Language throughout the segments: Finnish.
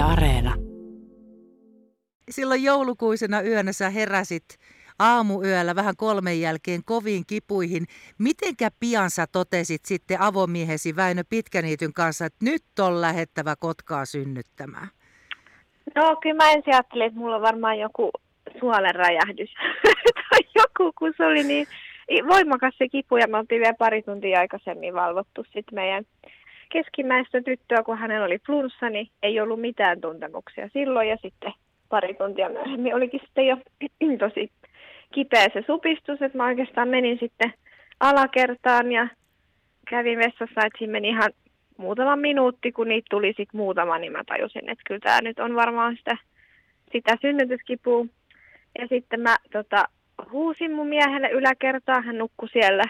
Yle Areena. Silloin joulukuisena yönä sä heräsit aamuyöllä vähän 3 jälkeen koviin kipuihin. Mitenkä pian sä totesit sitten avomiehesi Väinö Pitkäniityn kanssa, että nyt on lähettävä Kotkaa synnyttämään? No kyllä mä ensin ajattelin, että mulla on varmaan joku suolen räjähdys tai joku, kun se oli niin voimakas se kipu ja me oltiin vielä pari tuntia aikaisemmin valvottu sitten meidän keskimmäistä tyttöä, kun hänellä oli flunssa, niin ei ollut mitään tuntemuksia silloin ja sitten pari tuntia myöhemmin olikin sitten jo tosi kipeä se supistus, että mä oikeastaan menin sitten alakertaan ja kävin vessassa, että siinä meni ihan muutama minuutti, kun niitä tuli sitten muutama, niin mä tajusin, että kyllä tämä nyt on varmaan sitä synnytyskipua. Ja sitten mä huusin mun miehelle yläkertaan, hän nukkui siellä,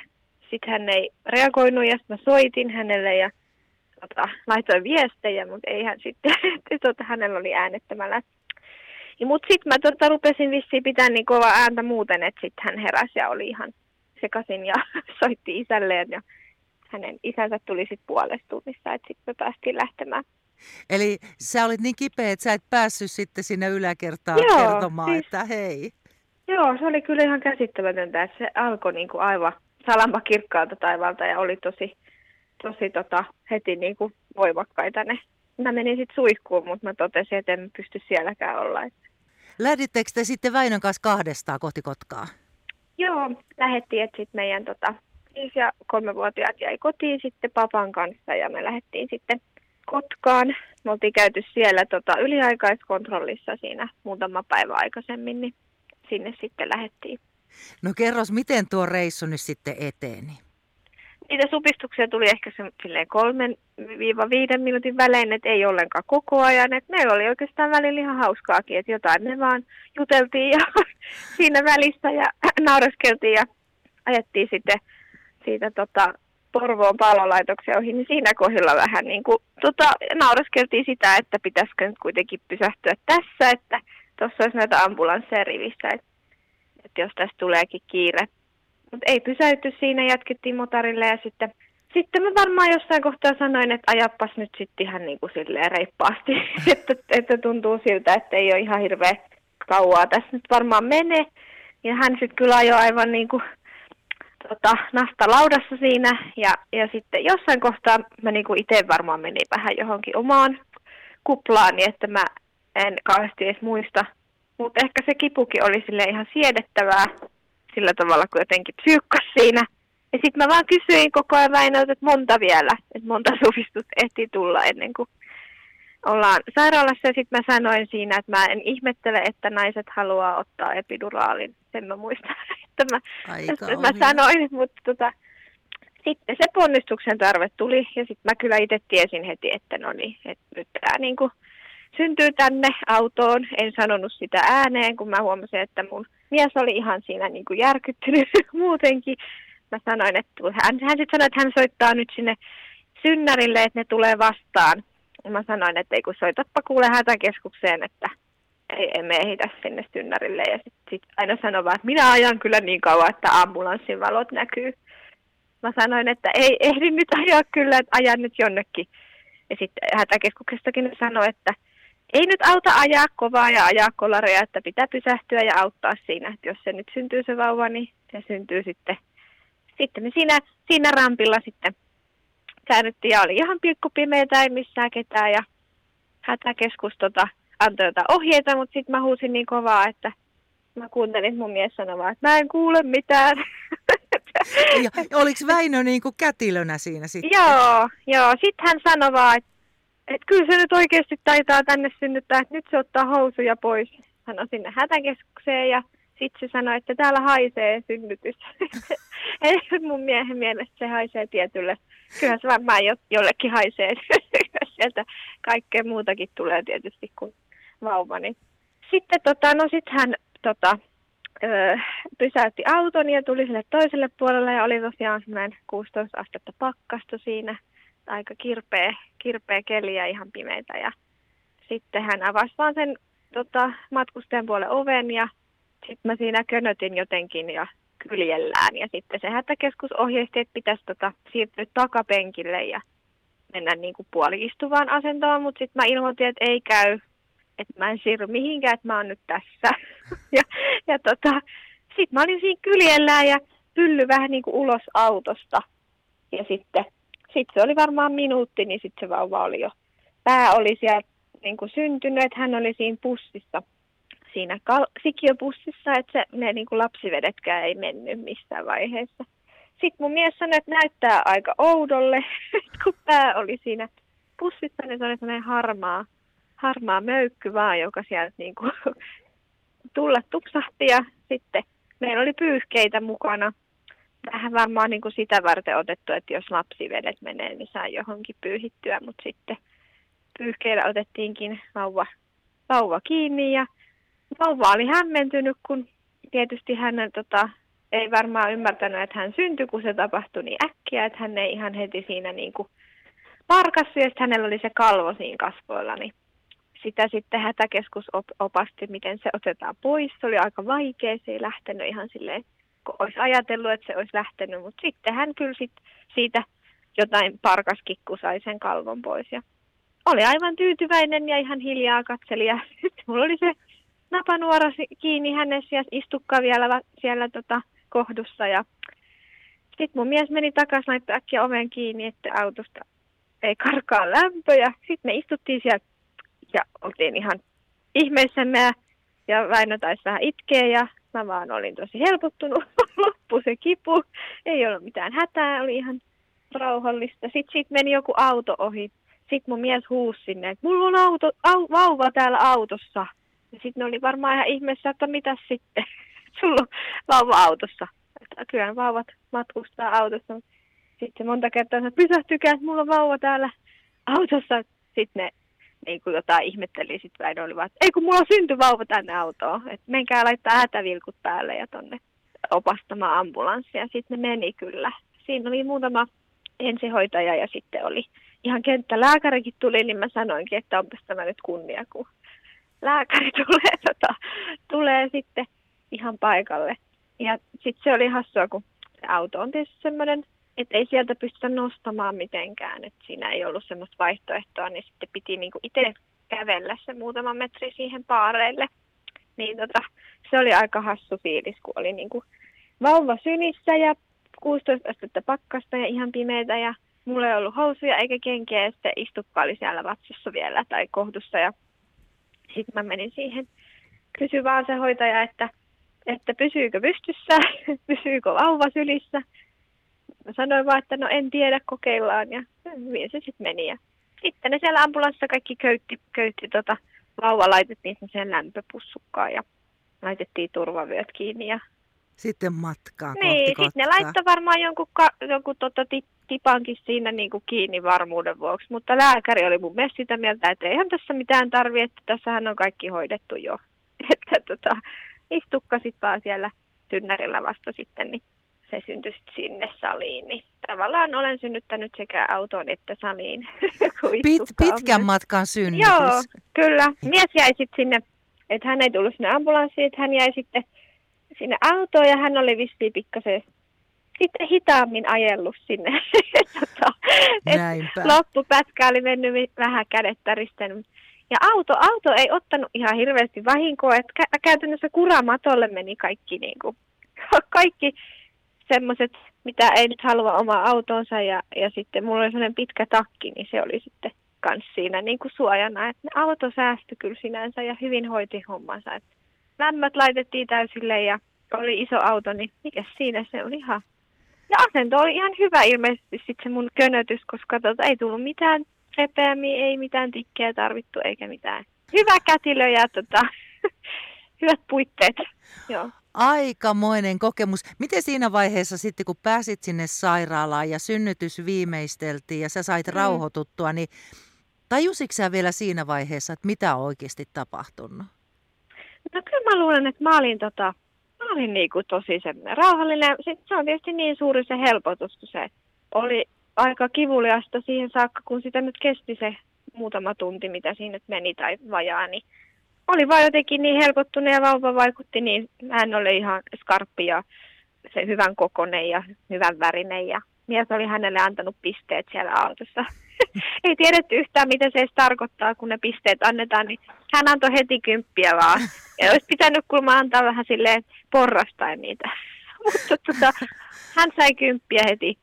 sitten hän ei reagoinut ja sitten mä soitin hänelle ja laitoin viestejä, mutta ei hän sitten, hänellä oli äänettömällä. Mutta sitten mä rupesin vissiin pitää niin kovaa ääntä muuten, että sitten hän heräsi ja oli ihan sekaisin ja soitti isälleen ja hänen isänsä tuli sitten puolesta tunnissa, että sitten me päästiin lähtemään. Eli sä olit niin kipeä, että sä et päässyt sitten sinne yläkertaan kertomaan, siis, että hei. Joo, se oli kyllä ihan käsittämätöntä, että se alkoi niinku aivan salama kirkkaalta taivaalta ja oli tosi heti niinku voimakkaita ne. Mä menin sitten suihkuun, mutta mä totesin, että en pysty sielläkään olla. Lähdittekö te sitten Väinön kanssa 2 kohti Kotkaa? Joo, lähdettiin, että sitten meidän 5- ja 3-vuotiaat jäi kotiin sitten papan kanssa ja me lähdettiin sitten Kotkaan. Me oltiin käyty siellä yliaikaiskontrollissa siinä muutama päivä aikaisemmin, niin sinne sitten lähdettiin. No kerros, miten tuo reissu nyt sitten eteeni? Niitä supistuksia tuli ehkä 3-5 minuutin välein, että ei ollenkaan koko ajan. Et meillä oli oikeastaan välillä ihan hauskaakin, että jotain me vaan juteltiin ja siinä välissä ja nauraskeltiin ja ajettiin sitten siitä Porvoon palolaitoksen ohi, niin siinä kohdilla vähän niin kuin nauraskeltiin sitä, että pitäisikö nyt kuitenkin pysähtyä tässä, että tuossa olisi näitä ambulansseja rivissä, että jos tässä tuleekin kiire. Mutta ei pysäytty siinä, jatkettiin motorille ja sitten mä varmaan jossain kohtaa sanoin, että ajappas nyt sitten ihan niin kuin silleen reippaasti, että tuntuu siltä, että ei ole ihan hirveä kauaa tässä nyt varmaan menee. Ja hän sitten kyllä ajoi aivan niin kuin nasta laudassa siinä ja sitten jossain kohtaa mä niin kuin itse varmaan menin vähän johonkin omaan kuplaani, että mä en kauheasti edes muista. Mutta ehkä se kipukin oli sille ihan siedettävää. Sillä tavalla, kun jotenkin psyykkäs siinä. Ja sitten mä vaan kysyin koko ajan Väinöltä, että monta vielä. Että monta supistusta ehtii tulla ennen kuin ollaan sairaalassa. Ja sitten mä sanoin siinä, että mä en ihmettele, että naiset haluaa ottaa epiduraalin. Sen mä muistan, että mä sanoin. Mutta sitten se ponnistuksen tarve tuli. Ja sitten mä kyllä itse tiesin heti, että no niin, että nyt tämä niinku syntyy tänne autoon. En sanonut sitä ääneen, kun mä huomasin, että mun mies oli ihan siinä niin kuin järkyttynyt muutenkin. Mä sanoin, että hän sitten sanoi, että hän soittaa nyt sinne synnärille, että ne tulee vastaan. Mä sanoin, että ei kun soitappa kuule hätäkeskukseen, että emme ehitä sinne synnärille. Ja sitten aina sanoi vaan, että minä ajan kyllä niin kauan, että ambulanssin valot näkyy. Mä sanoin, että ei ehdi nyt ajaa kyllä, että ajan nyt jonnekin. Ja sitten hätäkeskuksestakin sanoi, että ei nyt auta ajaa kovaa ja ajaa kolareja, että pitää pysähtyä ja auttaa siinä. Että jos se nyt syntyy se vauva, niin se syntyy sitten. Sitten me siinä rampilla sitten käännyttiin ja oli ihan pikkupimeitä, ei missään ketään. Ja hätäkeskus antoi jotain ohjeita, mutta sitten mä huusin niin kovaa, että mä kuuntelin, että mun mies sanoi vaan, että mä en kuule mitään. Ja, oliko Väinö niin kuin kätilönä siinä sitten? Joo. Sitten hän sanoi vaan, että kyllä se nyt oikeasti taitaa tänne synnyttää, että nyt se ottaa housuja pois. Sano sinne hätäkeskukseen ja sitten se sanoi, että täällä haisee synnytys. Ei mun miehen mielestä se haisee tietylle. Kyllähän se varmaan jollekin haisee. Sieltä kaikkea muutakin tulee tietysti kuin vauva. Niin. Sitten hän pysäytti auton ja tuli sille toiselle puolelle ja oli tosiaan semmoinen 16 astetta pakkasta siinä. Aika kirpeä keli ja ihan pimeitä. Ja sitten hän avasi vaan sen matkustajan puolen oven ja sitten mä siinä könötin jotenkin ja kyljellään. Ja sitten se hätäkeskus ohjeisti, että pitäisi siirtyä takapenkille ja mennä niin kuin puoli-istuvaan asentoon, mutta sitten mä ilmoitin, että ei käy, että mä en siirry mihinkään, että mä oon nyt tässä. Sitten mä olin siinä kyljellään ja pylly vähän niin kuin ulos autosta. Ja sitten se oli varmaan minuutti, niin sitten se vauva oli jo. Pää oli siellä niin kuin syntynyt, että hän oli siinä pussissa, siinä sikiöpussissa, että ne niin kuin lapsivedetkään ei mennyt missään vaiheessa. Sitten mun mies sanoi, että näyttää aika oudolle, kun pää oli siinä pussissa, niin se oli sellainen harmaa möykky vaan, joka sieltä niin kuin tulla tupsahti. Ja sitten meillä oli pyyhkeitä mukana. Vähän varmaan niin kuin sitä varten otettu, että jos lapsivedet menee, niin saa johonkin pyyhittyä, mutta sitten pyyhkeillä otettiinkin vauva kiinni ja vauva oli hämmentynyt, kun tietysti hän ei varmaan ymmärtänyt, että hän syntyi, kun se tapahtui niin äkkiä, että hän ei ihan heti siinä niin kuin parkassu ja sitten hänellä oli se kalvo siinä kasvoilla, niin sitä sitten hätäkeskus opasti, miten se otetaan pois. Se oli aika vaikea, se ei lähtenyt ihan silleen, kun olisi ajatellut, että se olisi lähtenyt, mutta sitten hän kyllä siitä jotain parkaskikku sai sen kalvon pois ja oli aivan tyytyväinen ja ihan hiljaa katseli ja sitten mulla oli se napanuora kiinni hänessä ja istukka vielä siellä kohdussa ja sitten mun mies meni takaisin laittoi äkkiä oven kiinni, että autosta ei karkaa lämpö ja sitten me istuttiin siellä ja oltiin ihan ihmeissämme ja Väinö taisi vähän itkeä ja mä vaan olin tosi helpottunut, loppu se kipu, ei ollut mitään hätää, oli ihan rauhallista. Sitten siitä meni joku auto ohi, sitten mun mies huusi sinne, että mulla on vauva täällä autossa. Ja sitten ne oli varmaan ihan ihmeessä, että mitäs sitten, sulla on vauva autossa. Että kyllähän vauvat matkustaa autossa, mutta sitten monta kertaa sanoi, pysähtykää, että mulla on vauva täällä autossa. Sitten ne niin kuin jotain ihmetteli, sitten Väinö oli vaan, että ei kun mulla on synty vauva tänne autoon, että menkää laittaa hätävilkut päälle ja tonne opastamaan ambulanssia. Sitten ne meni kyllä. Siinä oli muutama ensihoitaja ja sitten oli ihan kenttälääkärikin tuli, niin mä sanoinkin, että onpas tämä nyt kunnia, kun lääkäri tulee sitten ihan paikalle. Ja sitten se oli hassua, kun se auto on tietysti semmoinen, että ei sieltä pystytä nostamaan mitenkään, että siinä ei ollut semmoista vaihtoehtoa, niin sitten piti niinku itse kävellä se muutama metri siihen paareille. Niin se oli aika hassu fiilis, kun oli niinku vauva synissä ja 16 astetta pakkasta ja ihan pimeitä ja mulla ei ollut housuja eikä kenkiä ja sitten istukka oli siellä vatsassa vielä tai kohdussa ja sitten mä menin siihen, kysyi vaan se hoitaja, että pysyykö pystyssä, pysyykö vauva sylissä. Mä sanoin vaan, että no en tiedä, kokeillaan ja hyvin se sitten meni. Ja sitten ne siellä ambulanssissa kaikki köytti vauva, laitettiin semmoiseen lämpöpussukkaan ja laitettiin turvavyöt kiinni. Ja sitten matkaa kohti niin, Kotkaa. Sitten ne laittoi varmaan jonkun tipankin siinä niin kuin kiinni varmuuden vuoksi, mutta lääkäri oli mun mielestä sitä mieltä, että eihän tässä mitään tarvitse, että tässähän on kaikki hoidettu jo. Että istukka sitten vaan siellä tynnärillä vasta sitten, niin se syntyi sinne saliin. Niin tavallaan olen synnyttänyt sekä autoon että saliin. Pitkän matkan synnytys. Joo, kyllä. Mies jäi sitten sinne, että hän ei tullut sinne ambulanssiin, että hän jäi sitten sinne autoon ja hän oli vissiin pikkasen sitten hitaammin ajellut sinne. Loppupätkä oli mennyt vähän kädet täristen. Ja auto ei ottanut ihan hirveästi vahinkoa, että käytännössä kuramatolle meni kaikki semmoiset, mitä ei nyt halua omaa autonsa ja sitten mulla oli sellainen pitkä takki, niin se oli sitten kans siinä niin kuin suojana, että auto säästyi kyllä sinänsä ja hyvin hoiti hommansa. Et lämmöt laitettiin täysille ja oli iso auto, niin mikä siinä se oli ihan. Ja asento oli ihan hyvä ilmeisesti sitten se mun könötys, koska ei tullut mitään repeämiä, ei mitään tikkejä tarvittu eikä mitään. Hyvä kätilö ja hyvät puitteet, joo. Aikamoinen kokemus. Miten siinä vaiheessa sitten, kun pääsit sinne sairaalaan ja synnytys viimeisteltiin ja sä sait rauhoituttua, niin tajusitko sä vielä siinä vaiheessa, että mitä on oikeasti tapahtunut? No kyllä mä luulen, että mä olin niinku tosi semmoinen rauhallinen. Se on tietysti niin suuri se helpotus, kun se oli aika kivuliasta siihen saakka, kun sitä nyt kesti se muutama tunti, mitä siinä nyt meni tai vajaa, niin oli vaan jotenkin niin helpottunut ja vauva vaikutti, niin hän oli ihan skarppi ja se hyvän kokoinen ja hyvän värinen. Ja mies oli hänelle antanut pisteet siellä autossa. ei tiedetty yhtään, mitä se edes tarkoittaa, kun ne pisteet annetaan, niin hän antoi heti 10 vaan. Ja olisi pitänyt kulma antaa vähän silleen porrastaen niitä. Mutta hän sai 10 heti.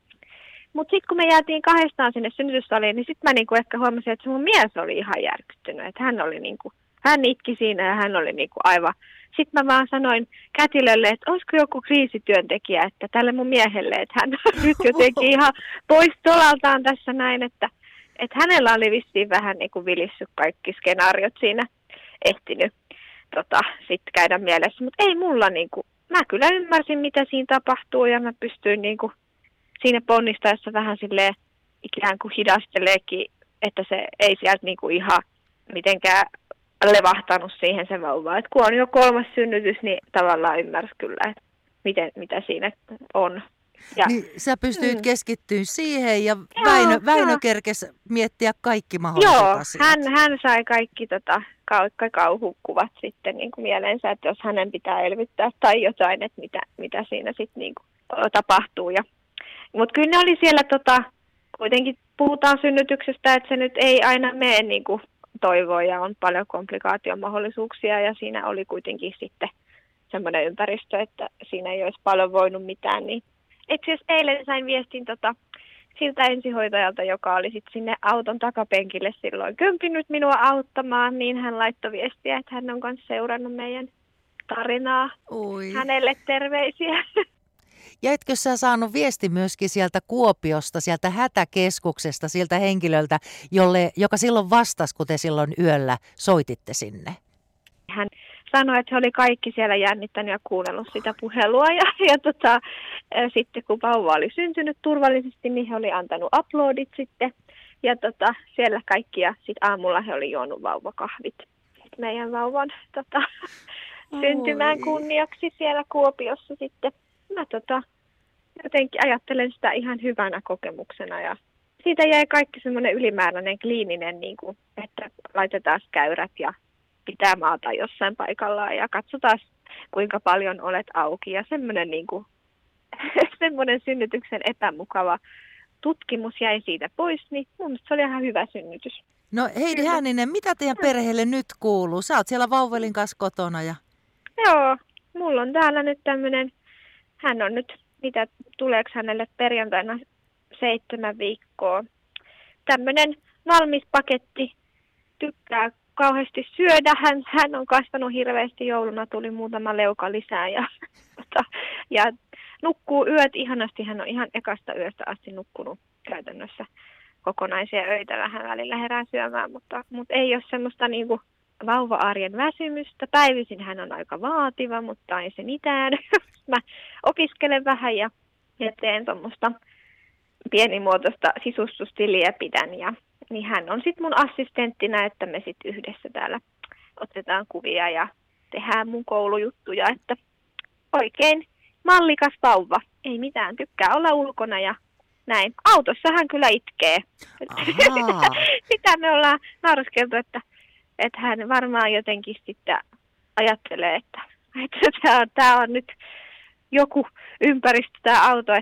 Mutta sitten kun me jäätiin kahdestaan sinne synnytyssaliin, niin sitten mä niinku ehkä huomasin, että mun mies oli ihan järkyttynyt. Että hän oli niinku, hän itki siinä ja hän oli niinku aivan. Sitten mä vaan sanoin kätilölle, että olisiko joku kriisityöntekijä, että tälle mun miehelle, että hän on nyt jotenkin ihan pois tolaltaan tässä näin, että hänellä oli vissiin vähän niin kuin vilissyt kaikki skenaariot siinä ehtinyt sitten käydä mielessä. Mutta ei mulla niin kuin, mä kyllä ymmärsin mitä siinä tapahtuu ja mä pystyin niin kuin siinä ponnistaessa vähän silleen ikään kuin hidasteleekin, että se ei sieltä niin kuin ihan mitenkään levahtanut siihen se vauva. Että kun on jo 3. synnytys, niin tavallaan ymmärsi kyllä, että mitä siinä on. Ja niin sä pystyit keskittyä siihen ja joo, Väinö kerkesi miettiä kaikki mahdolliset asiat. Joo, hän sai kaikki kauhukuvat sitten niin kuin mieleensä, että jos hänen pitää elvyttää tai jotain, että mitä siinä sitten niin kuin tapahtuu. Mutta kyllä ne oli siellä, kuitenkin puhutaan synnytyksestä, että se nyt ei aina mene niin kuin toivoa ja on paljon komplikaation mahdollisuuksia ja siinä oli kuitenkin sitten semmoinen ympäristö, että siinä ei olisi paljon voinut mitään. Niin itse asiassa eilen sain viestin siltä ensihoitajalta, joka oli sitten sinne auton takapenkille silloin kömpinyt minua auttamaan, niin hän laittoi viestiä, että hän on kanssa seurannut meidän tarinaa. Oi. Hänelle terveisiä. Ja etkö sä saanut viesti myöskin sieltä Kuopiosta, sieltä hätäkeskuksesta, sieltä henkilöltä, joka silloin vastasi, kun te silloin yöllä soititte sinne? Hän sanoi, että he oli kaikki siellä jännittänyt ja kuunnellut sitä puhelua. Ja sitten kun vauva oli syntynyt turvallisesti, niin he oli antanut uploadit sitten. Ja siellä kaikki, ja sitten aamulla he oli juonut vauvakahvit meidän vauvan syntymään kunniaksi siellä Kuopiossa sitten. Mä jotenkin ajattelen sitä ihan hyvänä kokemuksena ja siitä jäi kaikki semmoinen ylimääräinen kliininen, niin kuin, että laitetaan käyrät ja pitää maata jossain paikallaan ja katsotaan kuinka paljon olet auki ja semmoinen, niin kuin, semmoinen synnytyksen epämukava tutkimus jäi siitä pois, niin mun mielestä se oli ihan hyvä synnytys. No Heidi Hänninen, mitä teidän perheelle nyt kuuluu? Sä oot siellä vauvelin kanssa kotona. Joo, mulla on täällä nyt tämmöinen. Hän on nyt, tuleeko hänelle perjantaina 7 viikkoa. Tämmöinen valmis paketti, tykkää kauheasti syödä. Hän on kasvanut hirveästi, jouluna tuli muutama leuka lisää ja nukkuu yöt ihanasti. Hän on ihan ekasta yöstä asti nukkunut käytännössä kokonaisia öitä. Vähän välillä herää syömään, mutta ei ole semmoista niinku vauva-arjen väsymystä. Päivisin hän on aika vaativa, mutta ei se mitään. Mä opiskelen vähän ja teen tuommoista pienimuotoista sisustustiliä pidän. Niin hän on sitten mun assistenttina, että me sitten yhdessä täällä otetaan kuvia ja tehdään mun koulujuttuja. Että oikein mallikas vauva. Ei mitään, tykkää olla ulkona ja näin. Autossa hän kyllä itkee. Sitä me ollaan naureskeltu, että hän varmaan jotenkin sitten ajattelee, että tämä on nyt joku ympäristö tämä auto,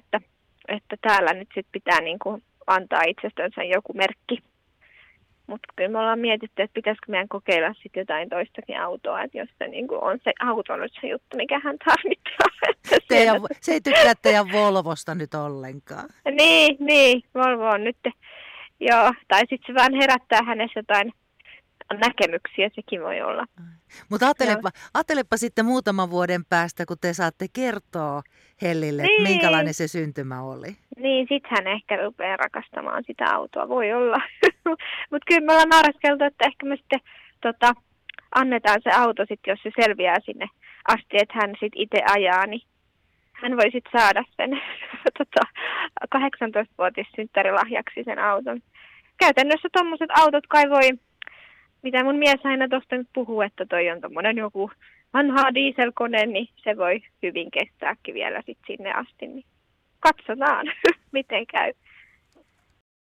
että täällä nyt sit pitää niinku antaa itsestänsä joku merkki. Mutta kyllä me ollaan mietitty, että pitäisikö meidän kokeilla sitten jotain toistakin autoa, että jos se niinku on se auto nyt se juttu, mikä hän tarvittaa. Se ei tykkää teidän Volvosta nyt ollenkaan. Niin, Volvo on nyt. Joo, tai sitten se vaan herättää hänessä jotain näkemyksiä, sekin voi olla. Mutta ajattelepa sitten muutaman vuoden päästä, kun te saatte kertoa Hellille, niin, että minkälainen se syntymä oli. Niin, sit hän ehkä rupeaa rakastamaan sitä autoa, voi olla. Mutta kyllä me ollaan nauraskeltu, että ehkä me sitten annetaan se auto sitten, jos se selviää sinne asti, että hän sitten itse ajaa, niin hän voi sitten saada sen 18-vuotias synttärilahjaksi sen auton. Käytännössä tuommoiset autot kai voi, mitä mun mies aina tuosta nyt puhuu, että toi on tommonen joku vanha dieselkone, niin se voi hyvin kestääkin vielä sit sinne asti. Niin katsotaan, miten käy.